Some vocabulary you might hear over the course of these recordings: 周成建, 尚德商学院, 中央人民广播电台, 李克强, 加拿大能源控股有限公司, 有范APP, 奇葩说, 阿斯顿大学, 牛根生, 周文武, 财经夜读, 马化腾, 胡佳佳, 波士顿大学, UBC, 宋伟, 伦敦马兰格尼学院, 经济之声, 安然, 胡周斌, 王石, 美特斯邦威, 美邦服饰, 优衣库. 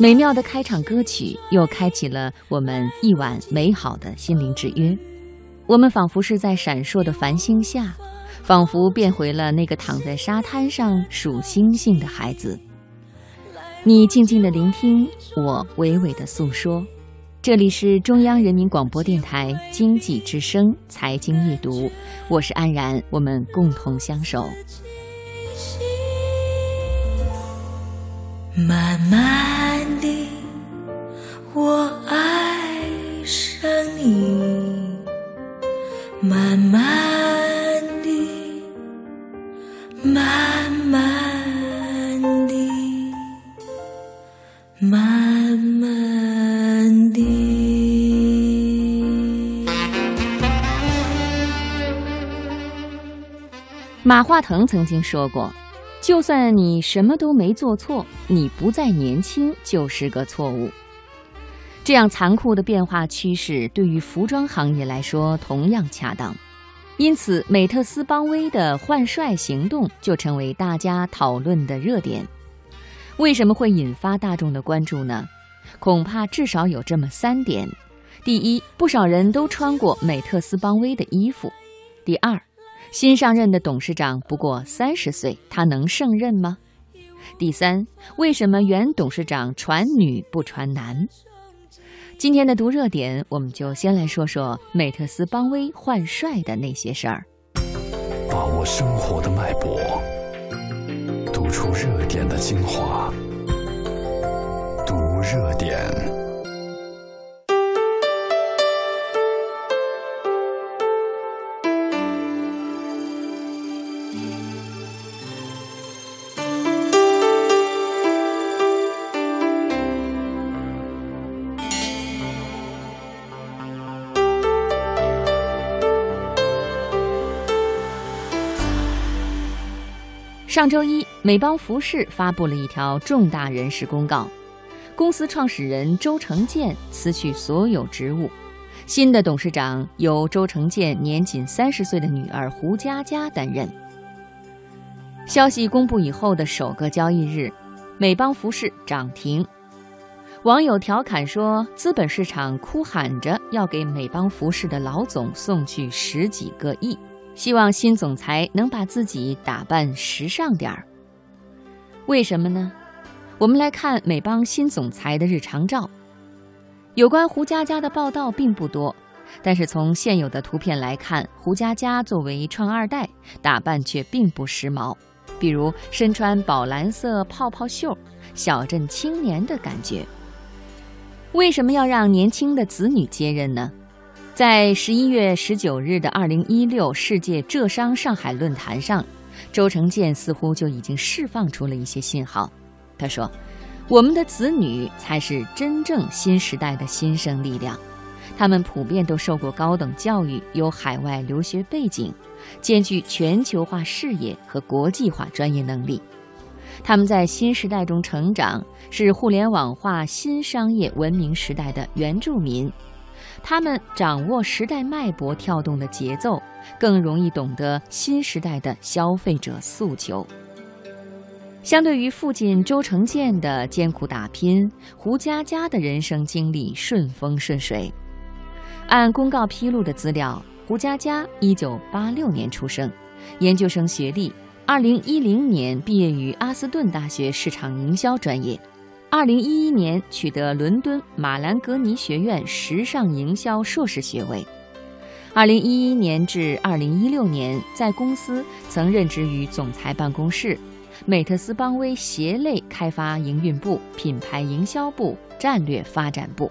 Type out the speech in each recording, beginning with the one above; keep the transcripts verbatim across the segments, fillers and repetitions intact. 美妙的开场歌曲又开启了我们一晚美好的心灵之约。我们仿佛是在闪烁的繁星下，仿佛变回了那个躺在沙滩上数星星的孩子。你静静的聆听，我娓娓的诉说。这里是中央人民广播电台经济之声财经夜读，我是安然，我们共同相守。慢慢地，我爱上你，慢慢地，慢慢地，慢慢地。马化腾曾经说过，就算你什么都没做错，你不再年轻就是个错误。这样残酷的变化趋势对于服装行业来说同样恰当，因此美特斯邦威的换帅行动就成为大家讨论的热点。为什么会引发大众的关注呢？恐怕至少有这么三点。第一，不少人都穿过美特斯邦威的衣服。第二，新上任的董事长不过三十岁，他能胜任吗？第三，为什么原董事长传女不传男？今天的读热点，我们就先来说说美特斯邦威换帅的那些事儿。把握生活的脉搏，读出热点的精华，读热点。上周一，美邦服饰发布了一条重大人事公告，公司创始人周成建辞去所有职务，新的董事长由周成建年仅三十岁的女儿胡佳佳担任。消息公布以后的首个交易日，美邦服饰涨停。网友调侃说，资本市场哭喊着要给美邦服饰的老总送去十几个亿，希望新总裁能把自己打扮时尚点儿。为什么呢？我们来看美邦新总裁的日常照。有关胡佳佳的报道并不多，但是从现有的图片来看，胡佳佳作为创二代，打扮却并不时髦，比如身穿宝蓝色泡泡袖，小镇青年的感觉。为什么要让年轻的子女接任呢？在十一月十九日的二零一六世界浙商上海论坛上，周成建似乎就已经释放出了一些信号。他说，我们的子女才是真正新时代的新生力量，他们普遍都受过高等教育，有海外留学背景，兼具全球化视野和国际化专业能力。他们在新时代中成长，是互联网化新商业文明时代的原住民。他们掌握时代脉搏跳动的节奏，更容易懂得新时代的消费者诉求。相对于父亲周成建的艰苦打拼，胡佳佳的人生经历顺风顺水。按公告披露的资料，胡佳佳一九八六年出生，研究生学历，二零一零年毕业于阿斯顿大学市场营销专业。二零一一年取得伦敦马兰格尼学院时尚营销硕士学位。二零一一年至二零一六年，在公司曾任职于总裁办公室、美特斯邦威鞋类开发营运部、品牌营销部、战略发展部。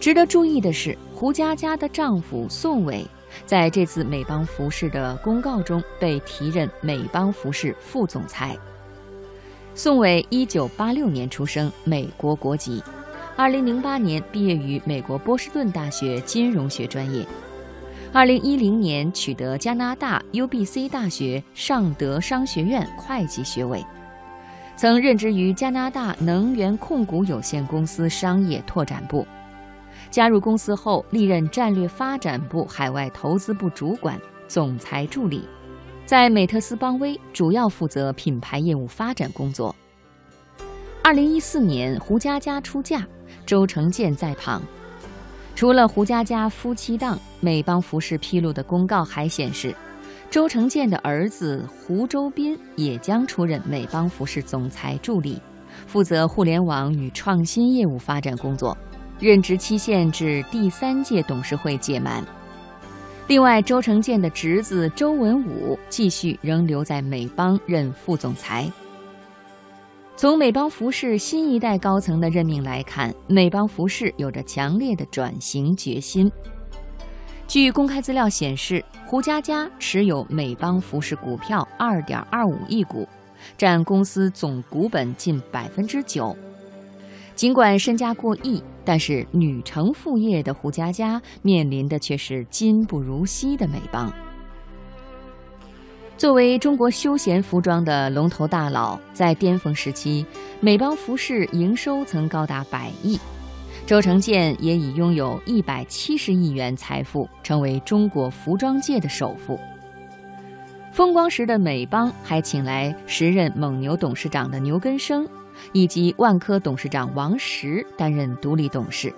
值得注意的是，胡佳佳的丈夫宋伟在这次美邦服饰的公告中被提任美邦服饰副总裁。宋伟一九八六年出生，美国国籍，二零零八年毕业于美国波士顿大学金融学专业，二零一零年取得加拿大 U B C 大学尚德商学院会计学位，曾任职于加拿大能源控股有限公司商业拓展部。加入公司后，历任战略发展部海外投资部主管、总裁助理。在美特斯邦威主要负责品牌业务发展工作。二零一四年，胡佳佳出嫁，周成建在旁。除了胡佳佳夫妻档，美邦服饰披露的公告还显示，周成建的儿子胡周斌也将出任美邦服饰总裁助理，负责互联网与创新业务发展工作，任职期限至第三届董事会届满。另外，周成建的侄子周文武继续仍留在美邦任副总裁。从美邦服饰新一代高层的任命来看，美邦服饰有着强烈的转型决心。据公开资料显示，胡佳佳持有美邦服饰股票 二点二五亿股，占公司总股本近 百分之九。尽管身家过亿，但是女承父业的胡佳佳面临的却是今不如昔的美邦。作为中国休闲服装的龙头大佬，在巅峰时期，美邦服饰营收曾高达百亿，周成建也已拥有一百七十亿元财富，成为中国服装界的首富。风光时的美邦还请来时任蒙牛董事长的牛根生，以及万科董事长王石担任独立董事。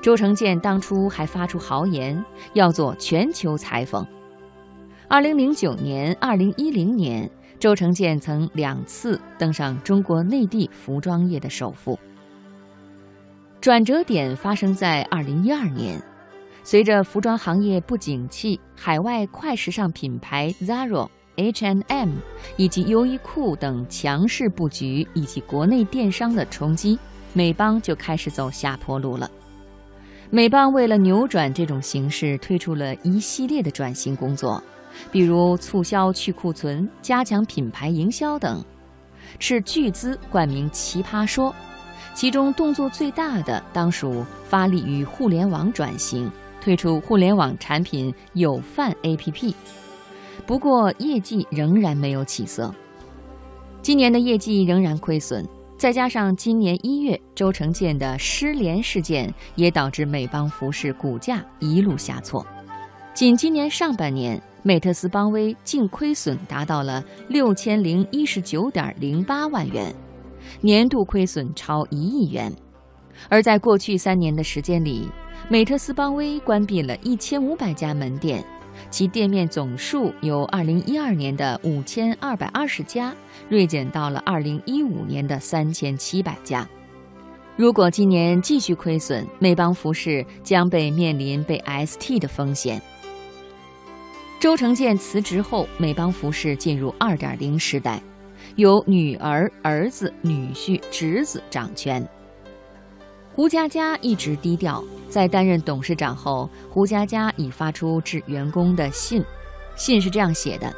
周成建当初还发出豪言，要做全球裁缝。二零零九年、二零一零年，周成建曾两次登上中国内地服装业的首富。转折点发生在二零一二年，随着服装行业不景气，海外快时尚品牌 Zara、H and M 以及优衣库等强势布局，以及国内电商的冲击，美邦就开始走下坡路了。美邦为了扭转这种形势，推出了一系列的转型工作。比如促销去库存、加强品牌营销等，斥巨资冠名《奇葩说》，其中动作最大的当属发力于互联网转型，推出互联网产品有范 A P P。 不过业绩仍然没有起色，今年的业绩仍然亏损，再加上今年一月周成建的失联事件，也导致美邦服饰股价一路下挫。仅今年上半年，美特斯邦威净亏损达到了 六千零一十九点零八万元，年度亏损超一亿元。而在过去三年的时间里，美特斯邦威关闭了一千五百家门店，其店面总数由二零一二年的五千二百二十家锐减到了二零一五年的三千七百家。如果今年继续亏损，美邦服饰将被面临被 S T 的风险。周成建辞职后，美邦服饰进入 二点零 时代，由女儿、儿子、女婿、侄子掌权。胡佳佳一直低调，在担任董事长后，胡佳佳已发出致员工的信，信是这样写的：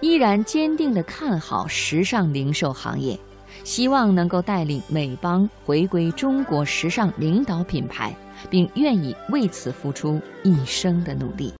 依然坚定地看好时尚零售行业，希望能够带领美邦回归中国时尚领导品牌，并愿意为此付出一生的努力。